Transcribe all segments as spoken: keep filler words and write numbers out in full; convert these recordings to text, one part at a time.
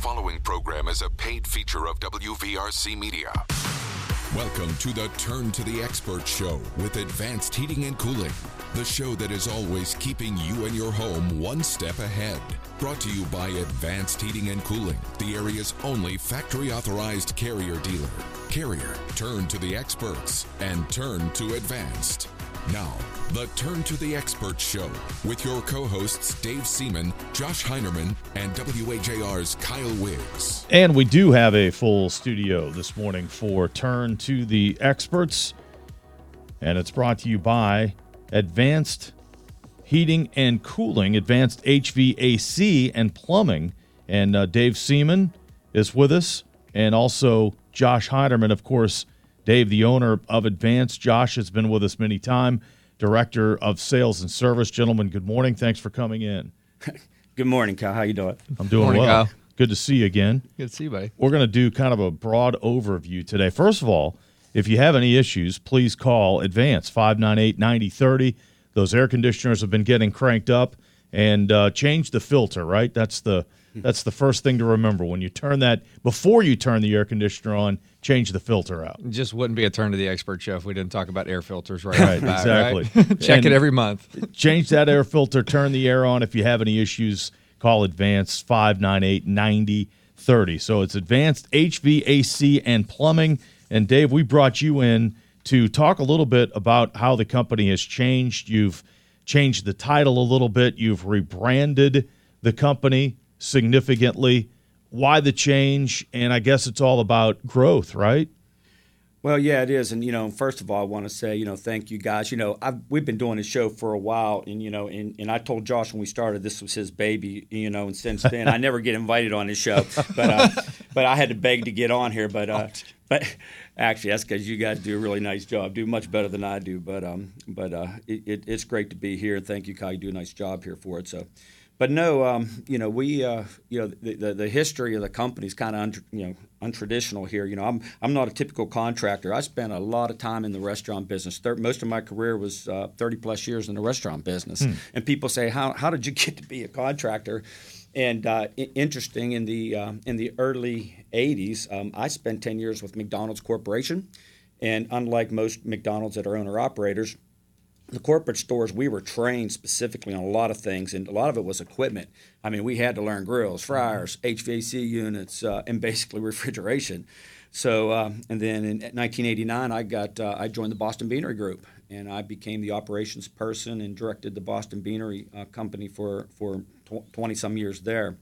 following program is a paid feature of W V R C Media. Welcome to the Turn to the Expert Show with Advanced Heating and Cooling, the show that is always keeping you and your home one step ahead. Brought to you by Advanced Heating and Cooling, the area's only factory-authorized Carrier dealer. Carrier, turn to the experts and turn to Advanced. Now, the Turn to the Expert Show with your co-hosts Dave Seaman, Josh Heiderman, and W A J R's Kyle Wiggs. And we do have a full studio this morning for Turn to the Experts, and it's brought to you by Advanced Heating and Cooling, Advanced H V A C and Plumbing, and uh, Dave Seaman is with us, and also Josh Heiderman, of course. Dave, the owner of Advanced. Josh has been with us many times, Director of Sales and Service. Gentlemen, good morning. Thanks for coming in. Good morning, Kyle. How you doing? I'm doing morning, well. Kyle. Good to see you again. Good to see you, buddy. We're going to do kind of a broad overview today. First of all, if you have any issues, please call Advanced, five nine eight, nine oh three oh. Those air conditioners have been getting cranked up. And uh, change the filter, right? That's the that's the first thing to remember. When you turn that, before you turn the air conditioner on, change the filter out. It just wouldn't be a Turn to the Expert Show if we didn't talk about air filters right, right back, exactly. Right? Check and it every month. Change that air filter, turn the air on. If you have any issues, call Advanced, five nine eight, nine oh three oh. So it's Advanced H V A C and Plumbing. And Dave, we brought you in to talk a little bit about how the company has changed. You've changed the title a little bit. You've rebranded the company significantly. Why the change? And I guess it's all about growth, right? Well, yeah, it is. And, you know, first of all, I want to say, you know, thank you guys. You know, I've, we've been doing this show for a while. And, you know, and, and I told Josh when we started this was his baby, you know, and since then I never get invited on his show. But uh, but I had to beg to get on here. But uh, but actually, that's because you guys do a really nice job, do much better than I do. But um, but uh, it, it, it's great to be here. Thank you, Kyle. You do a nice job here for it. So, but no, um, you know, we, uh, you know, the, the, the history of the company is kind of, un- you know, untraditional here. You know, I'm I'm not a typical contractor. I spent a lot of time in the restaurant business. Thir- most of my career was uh, thirty plus years in the restaurant business. Hmm. And people say, how how did you get to be a contractor? And uh, interesting, in the uh, in the early eighties, um, I spent ten years with McDonald's Corporation, and unlike most McDonald's that are owner-operators, the corporate stores, we were trained specifically on a lot of things, and a lot of it was equipment. I mean, we had to learn grills, fryers, H V A C units, uh, and basically refrigeration. So, uh, and then in nineteen eighty-nine, I got uh, I joined the Boston Beanery Group, and I became the operations person and directed the Boston Beanery uh, company for for. twenty some years there.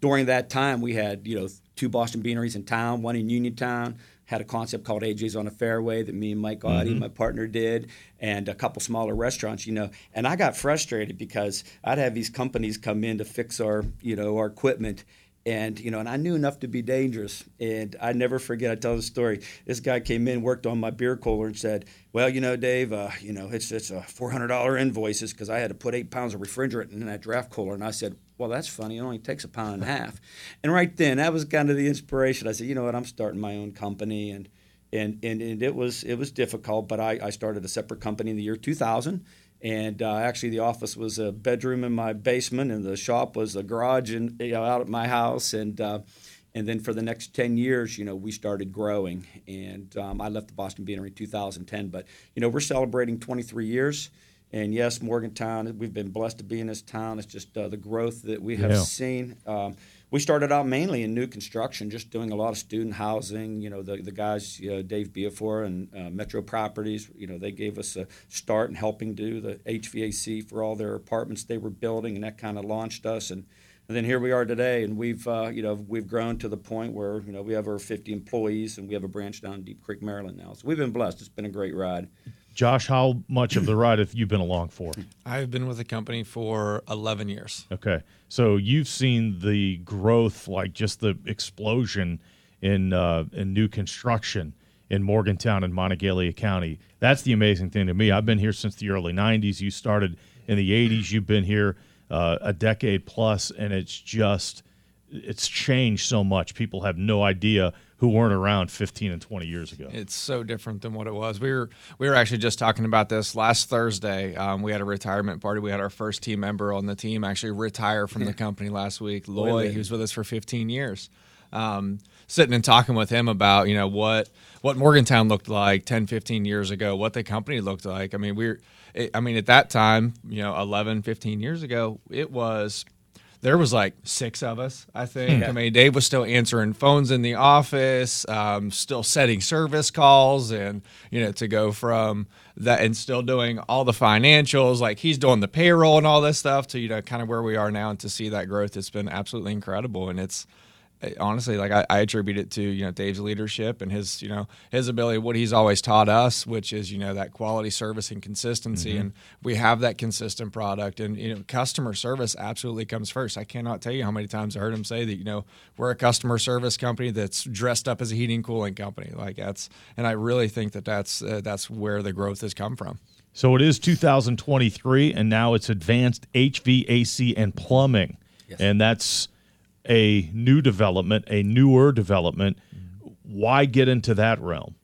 During that time, we had, you know, two Boston Beaneries in town, one in Uniontown, had a concept called A J's on a Fairway that me and Mike Audie, mm-hmm. my partner, did, and a couple smaller restaurants, you know. And I got frustrated because I'd have these companies come in to fix our, you know, our equipment. And, you know, and I knew enough to be dangerous. And I never forget, I tell the story. This guy came in, worked on my beer cooler and said, well, you know, Dave, uh, you know, it's it's a four hundred dollars invoices because I had to put eight pounds of refrigerant in that draft cooler. And I said, well, that's funny. It only takes a pound and a half. And right then, that was kind of the inspiration. I said, you know what, I'm starting my own company. And and and, and it was it was difficult, but I, I started a separate company in the year two thousand. And uh, actually, the office was a bedroom in my basement, and the shop was a garage in, you know, out at my house. And uh, and then for the next ten years, you know, we started growing. And um, I left the Boston Beanery in two thousand ten. But, you know, we're celebrating twenty-three years. And, yes, Morgantown, we've been blessed to be in this town. It's just uh, the growth that we have yeah. seen. Um, we started out mainly in new construction, just doing a lot of student housing. You know, the, the guys, you know, Dave Biafore and uh, Metro Properties, you know, they gave us a start in helping do the H V A C for all their apartments they were building, and that kind of launched us. And, and then here we are today, and we've, uh, you know, we've grown to the point where, you know, we have over fifty employees, and we have a branch down in Deep Creek, Maryland now. So we've been blessed. It's been a great ride. Josh, how much of the ride have you been along for? I've been with the company for eleven years. Okay. So you've seen the growth, like just the explosion in uh, in new construction in Morgantown and Monongalia County. That's the amazing thing to me. I've been here since the early nineties. You started in the eighties. You've been here uh, a decade plus, and it's just it's changed so much. People have no idea who weren't around fifteen and twenty years ago. It's so different than what it was. We were we were actually just talking about this last Thursday. Um, we had a retirement party. We had our first team member on the team actually retire from the company last week. Lloyd, he was with us for fifteen years. Um, sitting and talking with him about, you know, what what Morgantown looked like ten, fifteen years ago, what the company looked like. I mean, we're it, I mean, at that time, you know, eleven, fifteen years ago, it was there was like six of us, I think. Yeah. I mean, Dave was still answering phones in the office, um, still setting service calls, and, you know, to go from that and still doing all the financials, like he's doing the payroll and all this stuff to, you know, kind of where we are now, and to see that growth, it's been absolutely incredible. And it's, honestly, like I, I attribute it to, you know, Dave's leadership and his, you know, his ability, what he's always taught us, which is, you know, that quality service and consistency. Mm-hmm. And we have that consistent product, and, you know, customer service absolutely comes first. I cannot tell you how many times I heard him say that, you know, we're a customer service company that's dressed up as a heating and cooling company. Like that's, and I really think that that's, uh, that's where the growth has come from. So it is two thousand twenty-three, and now it's Advanced H V A C and Plumbing. Yes. And that's a new development, a newer development. Why get into that realm?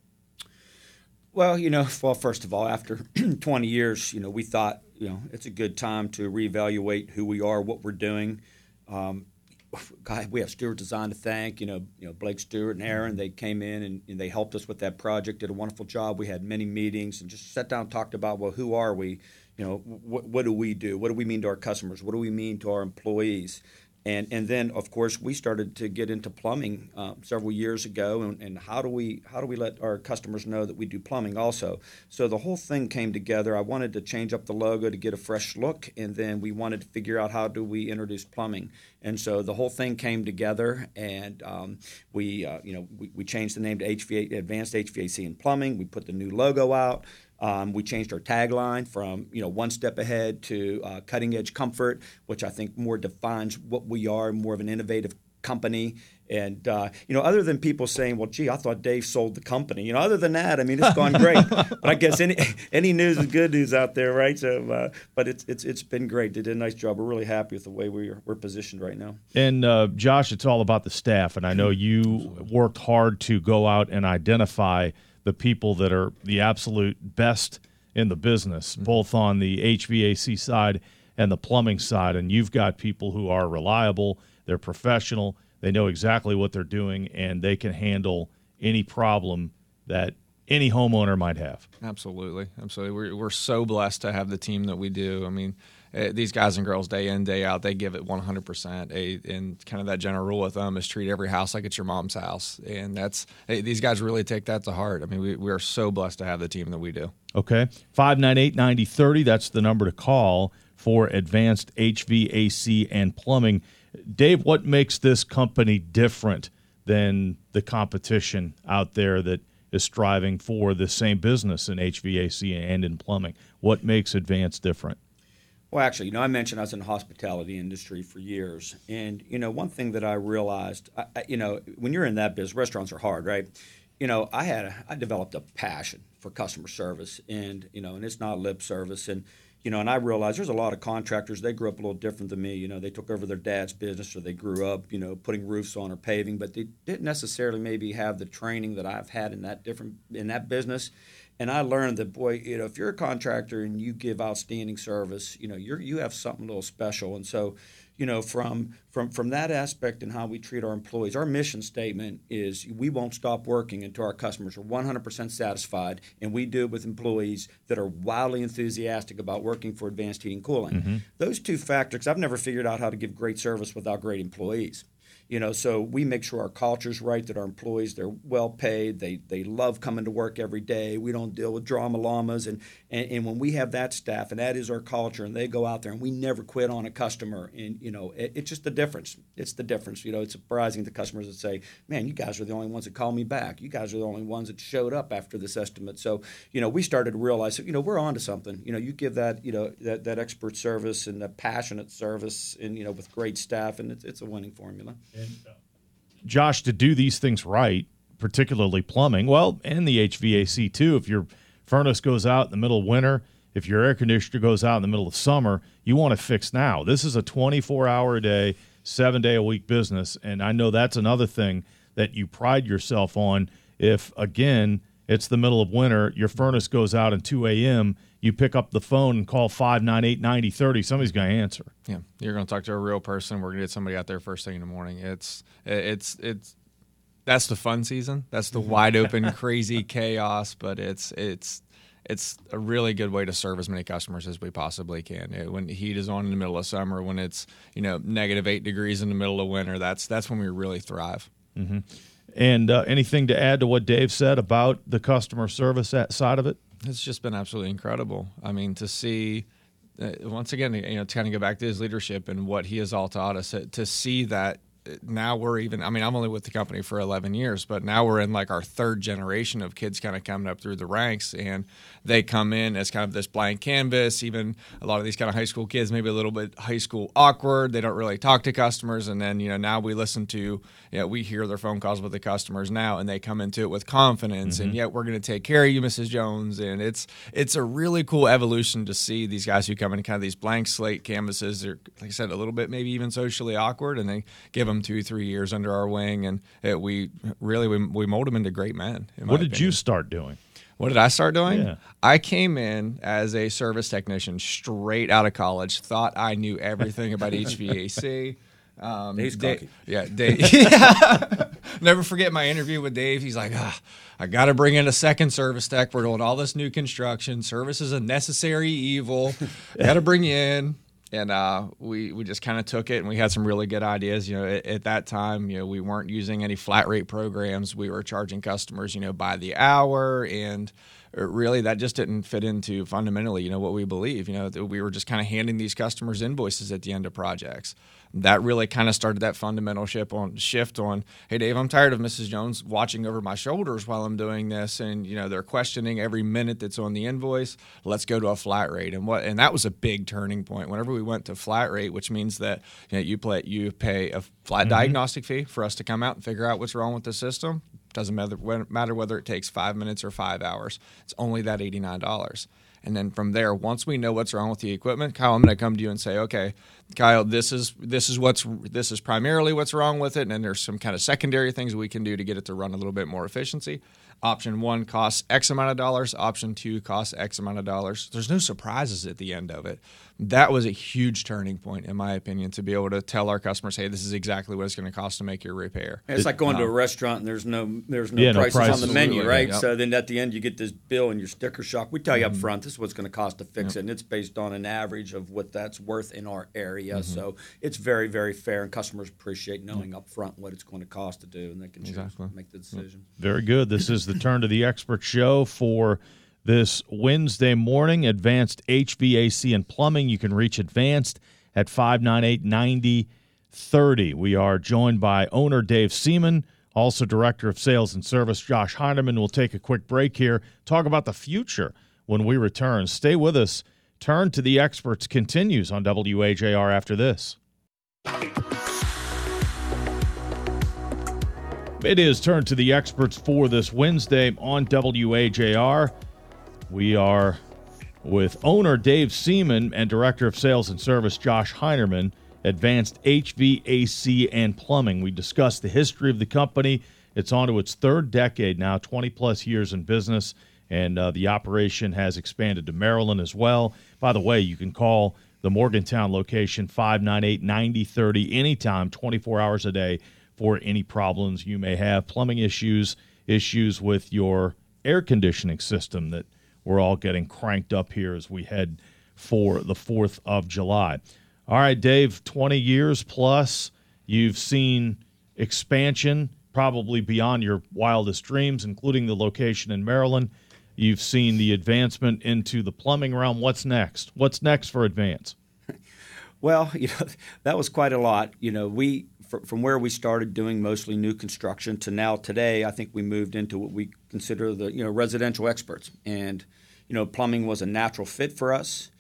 Well, you know, well, first of all, after twenty years, you know, we thought, you know, it's a good time to reevaluate who we are, what we're doing. Um, God, we have Stewart Design to thank, you know, you know, Blake Stewart and Aaron. They came in and, and they helped us with that project, did a wonderful job. We had many meetings and just sat down and talked about, well, who are we? You know, wh- what do we do? What do we mean to our customers? What do we mean to our employees? And and then, of course, we started to get into plumbing uh, several years ago, and, and how do we how do we let our customers know that we do plumbing also? So the whole thing came together. I wanted to change up the logo to get a fresh look, and then we wanted to figure out how do we introduce plumbing. And so the whole thing came together, and um, we uh, you know we, we changed the name to H V A C, Advanced H V A C and Plumbing. We put the new logo out. Um, we changed our tagline from, you know, one step ahead to uh, cutting edge comfort, which I think more defines what we are, more of an innovative company. And, uh, you know, other than people saying, well, gee, I thought Dave sold the company. You know, other than that, I mean, it's gone great. But I guess any any news is good news out there, right? So, uh, but it's it's it's been great. They did a nice job. We're really happy with the way we're, we're positioned right now. And, uh, Josh, it's all about the staff. And I know you worked hard to go out and identify the people that are the absolute best in the business, both on the H V A C side and the plumbing side. And you've got people who are reliable, they're professional, they know exactly what they're doing, and they can handle any problem that any homeowner might have. Absolutely. Absolutely. We're, we're so blessed to have the team that we do. I mean, Uh, these guys and girls, day in, day out, they give it one hundred percent. A, and kind of that general rule with them is treat every house like it's your mom's house. And that's hey, these guys really take that to heart. I mean, we, we are so blessed to have the team that we do. Okay. five nine eight, nine oh three oh, that's the number to call for Advanced H V A C and Plumbing. Dave, what makes this company different than the competition out there that is striving for the same business in H V A C and in plumbing? What makes Advanced different? Well, actually, you know, I mentioned I was in the hospitality industry for years. And, you know, one thing that I realized, I, I, you know, when you're in that business, restaurants are hard, right? You know, I had a, I developed a passion for customer service, and, you know, and it's not lip service. And, you know, and I realized there's a lot of contractors. They grew up a little different than me. You know, they took over their dad's business, or they grew up, you know, putting roofs on or paving, but they didn't necessarily maybe have the training that I've had in that different in that business. And I learned that, boy, you know, if you're a contractor and you give outstanding service, you know, you're you have something a little special. And so, you know, from from from that aspect and how we treat our employees, our mission statement is we won't stop working until our customers are one hundred percent satisfied, and we do it with employees that are wildly enthusiastic about working for Advanced Heating and Cooling. Mm-hmm. Those two factors, I've never figured out how to give great service without great employees. You know, so we make sure our culture's right, that our employees, they're well paid, they they love coming to work every day. We don't deal with drama llamas. And, and, and when we have that staff, and that is our culture, and they go out there and we never quit on a customer. And, you know, it, it's just the difference. It's the difference. You know, it's surprising the customers that say, man, you guys are the only ones that call me back. You guys are the only ones that showed up after this estimate. So, you know, we started to realize, you know, we're on to something. You know, you give that, you know, that, that expert service and the passionate service and, you know, with great staff, and it's, it's a winning formula. Josh, to do these things right, particularly plumbing, well, and the H V A C too, if your furnace goes out in the middle of winter, if your air conditioner goes out in the middle of summer, you want to fix now. This is a twenty-four hour a day, seven-day-a-week business. And I know that's another thing that you pride yourself on. If, again, it's the middle of winter, your furnace goes out at two a.m., you pick up the phone and call five nine eight, nine oh three oh, somebody's going to answer. Yeah, you're going to talk to a real person. We're going to get somebody out there first thing in the morning. It's it's it's that's the fun season. That's the wide open, crazy chaos, but it's it's it's a really good way to serve as many customers as we possibly can. It, when the heat is on in the middle of summer, when it's, you know, negative eight degrees in the middle of winter, that's that's when we really thrive. Mm-hmm. And uh, anything to add to what Dave said about the customer service side of it? It's just been absolutely incredible. I mean, to see, uh, once again, you know, to kind of go back to his leadership and what he has all taught us, to see that now we're even, I mean, I'm only with the company for eleven years, but now we're in like our third generation of kids kind of coming up through the ranks, and they come in as kind of this blank canvas. Even a lot of these kind of high school kids, maybe a little bit high school awkward. They don't really talk to customers. And then, you know, now we listen to, you know, we hear their phone calls with the customers now, and they come into it with confidence. Mm-hmm. And yet we're going to take care of you, Missus Jones. And it's, it's a really cool evolution to see these guys who come in kind of these blank slate canvases. They're, like I said, a little bit, maybe even socially awkward, and they give them two, three years under our wing, and it, we really we, we mold them into great men. What did opinion. you start doing? What did I start doing? Yeah. I came in as a service technician straight out of college, thought I knew everything about H V A C. Um, Dave's Dave, yeah, Dave. Yeah. Never forget my interview with Dave. He's like, ah, I got to bring in a second service tech. We're doing all this new construction. Service is a necessary evil. Got to bring you in. And uh, we, we just kind of took it, and we had some really good ideas. You know, at, at that time, you know, we weren't using any flat rate programs. We were charging customers, you know, by the hour, and really that just didn't fit into fundamentally, you know, what we believe. You know, we were just kind of handing these customers invoices at the end of projects. That really kind of started that fundamental shift on, shift on, hey, Dave, I'm tired of Missus Jones watching over my shoulders while I'm doing this. And, you know, they're questioning every minute that's on the invoice. Let's go to a flat rate. And what? And that was a big turning point. Whenever we went to flat rate, which means that, you know, you, play, you pay a flat mm-hmm. diagnostic fee for us to come out and figure out what's wrong with the system. Doesn't matter, matter whether it takes five minutes or five hours. It's only that eighty-nine dollars. And then from there, once we know what's wrong with the equipment, Kyle, I'm going to come to you and say, okay, Kyle, this is this is what's this is primarily what's wrong with it, and then there's some kind of secondary things we can do to get it to run a little bit more efficiency. Option one costs X amount of dollars. Option two costs X amount of dollars. There's no surprises at the end of it. That was a huge turning point, in my opinion, to be able to tell our customers, hey, this is exactly what it's going to cost to make your repair. It's like going um, to a restaurant and there's no there's no, yeah, prices, no prices on the menu, right? Yep. So then at the end you get this bill and your sticker shock. We tell you up front, this is what's going to cost to fix yep. it, and it's based on an average of what that's worth in our area. Mm-hmm. So it's very, very fair, and customers appreciate knowing mm-hmm. up front what it's going to cost to do, and they can exactly. choose, make the decision. Yep. Very good. This is the Turn to the Expert show for this Wednesday morning. Advanced H V A C and Plumbing. You can reach Advanced at five nine eight, nine oh three oh. We are joined by owner Dave Seaman, also Director of Sales and Service Josh Heiderman. We'll take a quick break here, talk about the future when we return. Stay with us. Turn to the Experts continues on W A J R after this. It is Turn to the Experts for this Wednesday on W A J R. We are with owner Dave Seaman and Director of Sales and Service Josh Heiderman, Advanced H V A C and Plumbing. We discussed the history of the company. It's on to its third decade now, twenty-plus years in business, and uh, the operation has expanded to Maryland as well. By the way, you can call the Morgantown location, five nine eight, nine oh three oh, anytime, twenty-four hours a day, for any problems you may have, plumbing issues, issues with your air conditioning system that we're all getting cranked up here as we head for the fourth of July. All right, Dave, twenty years plus, you've seen expansion probably beyond your wildest dreams, including the location in Maryland. You've seen the advancement into the plumbing realm. What's next? What's next for Advance? Well, you know, that was quite a lot. You know, we from where we started doing mostly new construction to now today, I think we moved into what we consider the, you know, residential experts. And, you know, plumbing was a natural fit for us.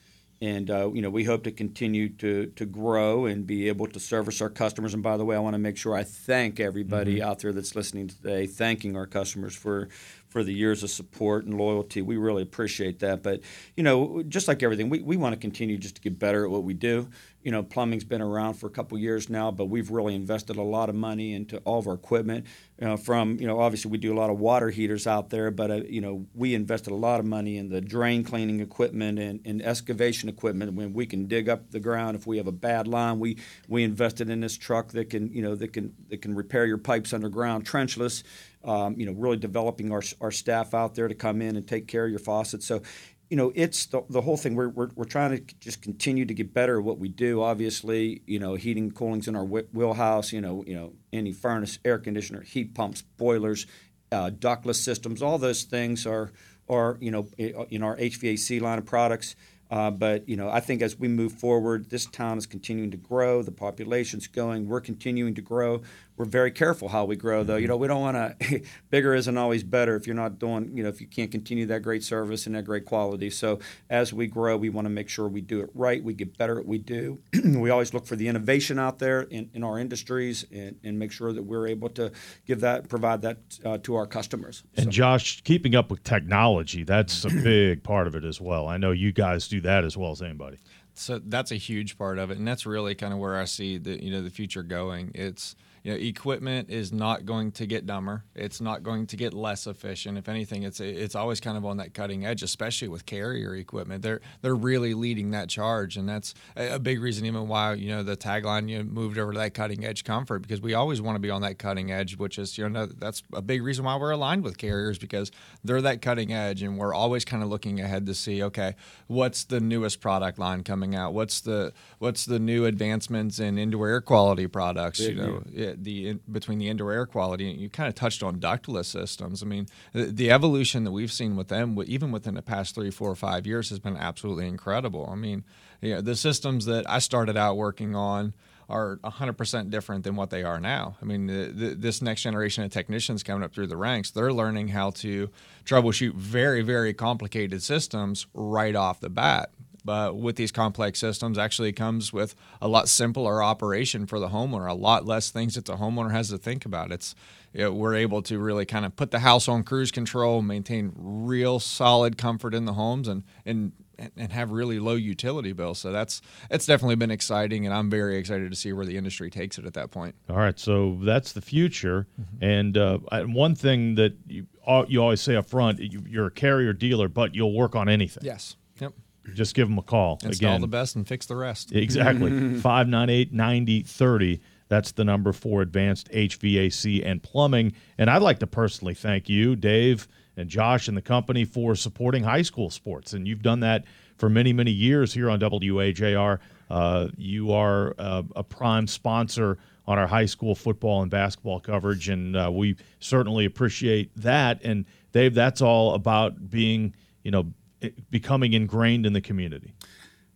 And, uh, you know, we hope to continue to to grow and be able to service our customers. And by the way, I want to make sure I thank everybody mm-hmm. out there that's listening today, thanking our customers for for the years of support and loyalty. We really appreciate that. But, you know, just like everything, we, we want to continue just to get better at what we do. You know, plumbing's been around for a couple of years now, but we've really invested a lot of money into all of our equipment. You know, from, you know, obviously we do a lot of water heaters out there, but, uh, you know, we invested a lot of money in the drain cleaning equipment and, and excavation equipment. When we can dig up the ground, if we have a bad line, we, we invested in this truck that can, you know, that can, that can repair your pipes underground, trenchless. Um, you know, really developing our our staff out there to come in and take care of your faucets. So, you know, it's the, the whole thing. We're, we're we're trying to just continue to get better at what we do. Obviously, you know, heating and cooling's in our wheelhouse. You know, you know, any furnace, air conditioner, heat pumps, boilers, uh, ductless systems, all those things are are you know in our H V A C line of products. Uh, but, you know, I think as we move forward, this town is continuing to grow. The population's going. We're continuing to grow. We're very careful how we grow, though. You know, we don't want to – bigger isn't always better if you're not doing – you know, if you can't continue that great service and that great quality. So as we grow, we want to make sure we do it right. We get better at what we do. We always look for the innovation out there in, in our industries and, and make sure that we're able to give that – provide that uh, to our customers. And, so. Josh, keeping up with technology, that's a big part of it as well. I know you guys do that as well as anybody. So that's a huge part of it, and that's really kind of where I see the you know the future going. It's you know equipment is not going to get dumber. It's not going to get less efficient. If anything, it's it's always kind of on that cutting edge, especially with Carrier equipment. They're they're really leading that charge, and that's a big reason even why you know the tagline you know, moved over to that cutting edge comfort, because we always want to be on that cutting edge, which is you know that's a big reason why we're aligned with Carriers, because they're that cutting edge, and we're always kind of looking ahead to see okay what's the newest product line coming out. What's the what's the new advancements in indoor air quality products? You know, yeah. the in, between the indoor air quality, and you kind of touched on ductless systems. I mean, the, the evolution that we've seen with them, even within the past three, four, or five years, has been absolutely incredible. I mean, you know, the systems that I started out working on are one hundred percent different than what they are now. I mean, the, the, this next generation of technicians coming up through the ranks, they're learning how to troubleshoot very, very complicated systems right off the bat. But with these complex systems actually comes with a lot simpler operation for the homeowner, a lot less things that the homeowner has to think about. It's you know, we're able to really kind of put the house on cruise control, maintain real solid comfort in the homes, and and and have really low utility bills. So that's it's definitely been exciting, and I'm very excited to see where the industry takes it at that point. All right, so that's the future. Mm-hmm. And uh, one thing that you, you always say up front, you're a Carrier dealer, but you'll work on anything. Yes, yep. Just give them a call. Install Again, the best and fix the rest. Exactly. five nine eight, nine oh three oh. That's the number for Advanced H V A C and Plumbing. And I'd like to personally thank you, Dave, and Josh, and the company for supporting high school sports. And you've done that for many, many years here on W A J R. Uh, you are uh, a prime sponsor on our high school football and basketball coverage, and uh, we certainly appreciate that. And, Dave, that's all about being, you know, It becoming ingrained in the community.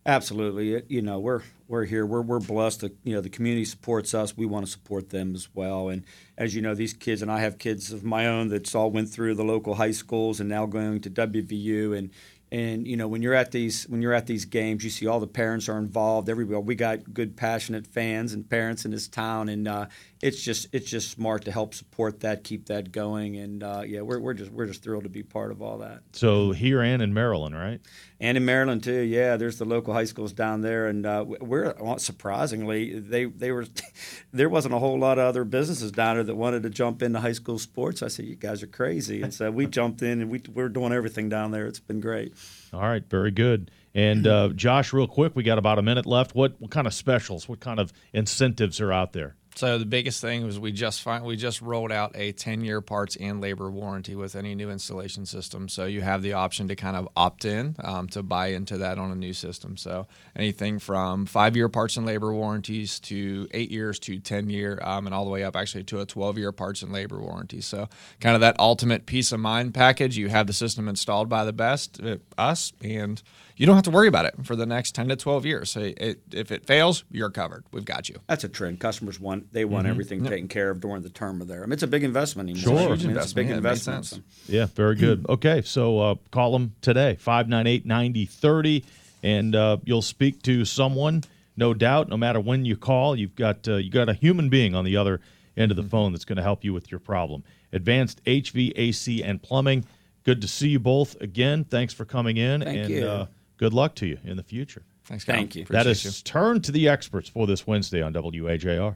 Absolutely. It, you know, we're we're here. We're we're blessed that, you know, the community supports us. We want to support them as well. And as you know, these kids, and I have kids of my own that's all went through the local high schools and now going to W V U. And And, you know, when you're at these when you're at these games, you see all the parents are involved. Everybody, we got good, passionate fans and parents in this town, and uh, it's just it's just smart to help support that, keep that going, and uh, yeah, we're we're just we're just thrilled to be part of all that. So here and in Maryland, right? And in Maryland too, yeah. There's the local high schools down there, and uh, we're surprisingly they they were there wasn't a whole lot of other businesses down there that wanted to jump into high school sports. I said, you guys are crazy, and so we jumped in, and we we're doing everything down there. It's been great. All right, very good. And, uh, Josh, real quick, we got about a minute left. What what kind of specials, what kind of incentives are out there? So the biggest thing was we just find, we just rolled out a ten-year parts and labor warranty with any new installation system. So you have the option to kind of opt in um, to buy into that on a new system. So anything from five-year parts and labor warranties to eight years to ten-year um, and all the way up actually to a twelve-year parts and labor warranty. So kind of that ultimate peace of mind package. You have the system installed by the best, us, and you don't have to worry about it for the next ten to twelve years. So it, if it fails, you're covered. We've got you. That's a trend. Customers want. They want mm-hmm. everything yep. taken care of during the term of their. I mean, it's a big investment. Anymore. Sure. It's, I mean, it's a big yeah, investment. So. Yeah, very good. Okay, so uh, call them today, five nine eight, nine oh three oh, and uh, you'll speak to someone, no doubt, no matter when you call. You've got uh, you got a human being on the other into the mm-hmm. phone that's going to help you with your problem. Advanced H V A C and Plumbing, good to see you both again. Thanks for coming in. Thank and you. Uh, good luck to you in the future. Thanks, Kyle. Thank you. That Appreciate is you. Turn to the experts for this Wednesday on W A J R.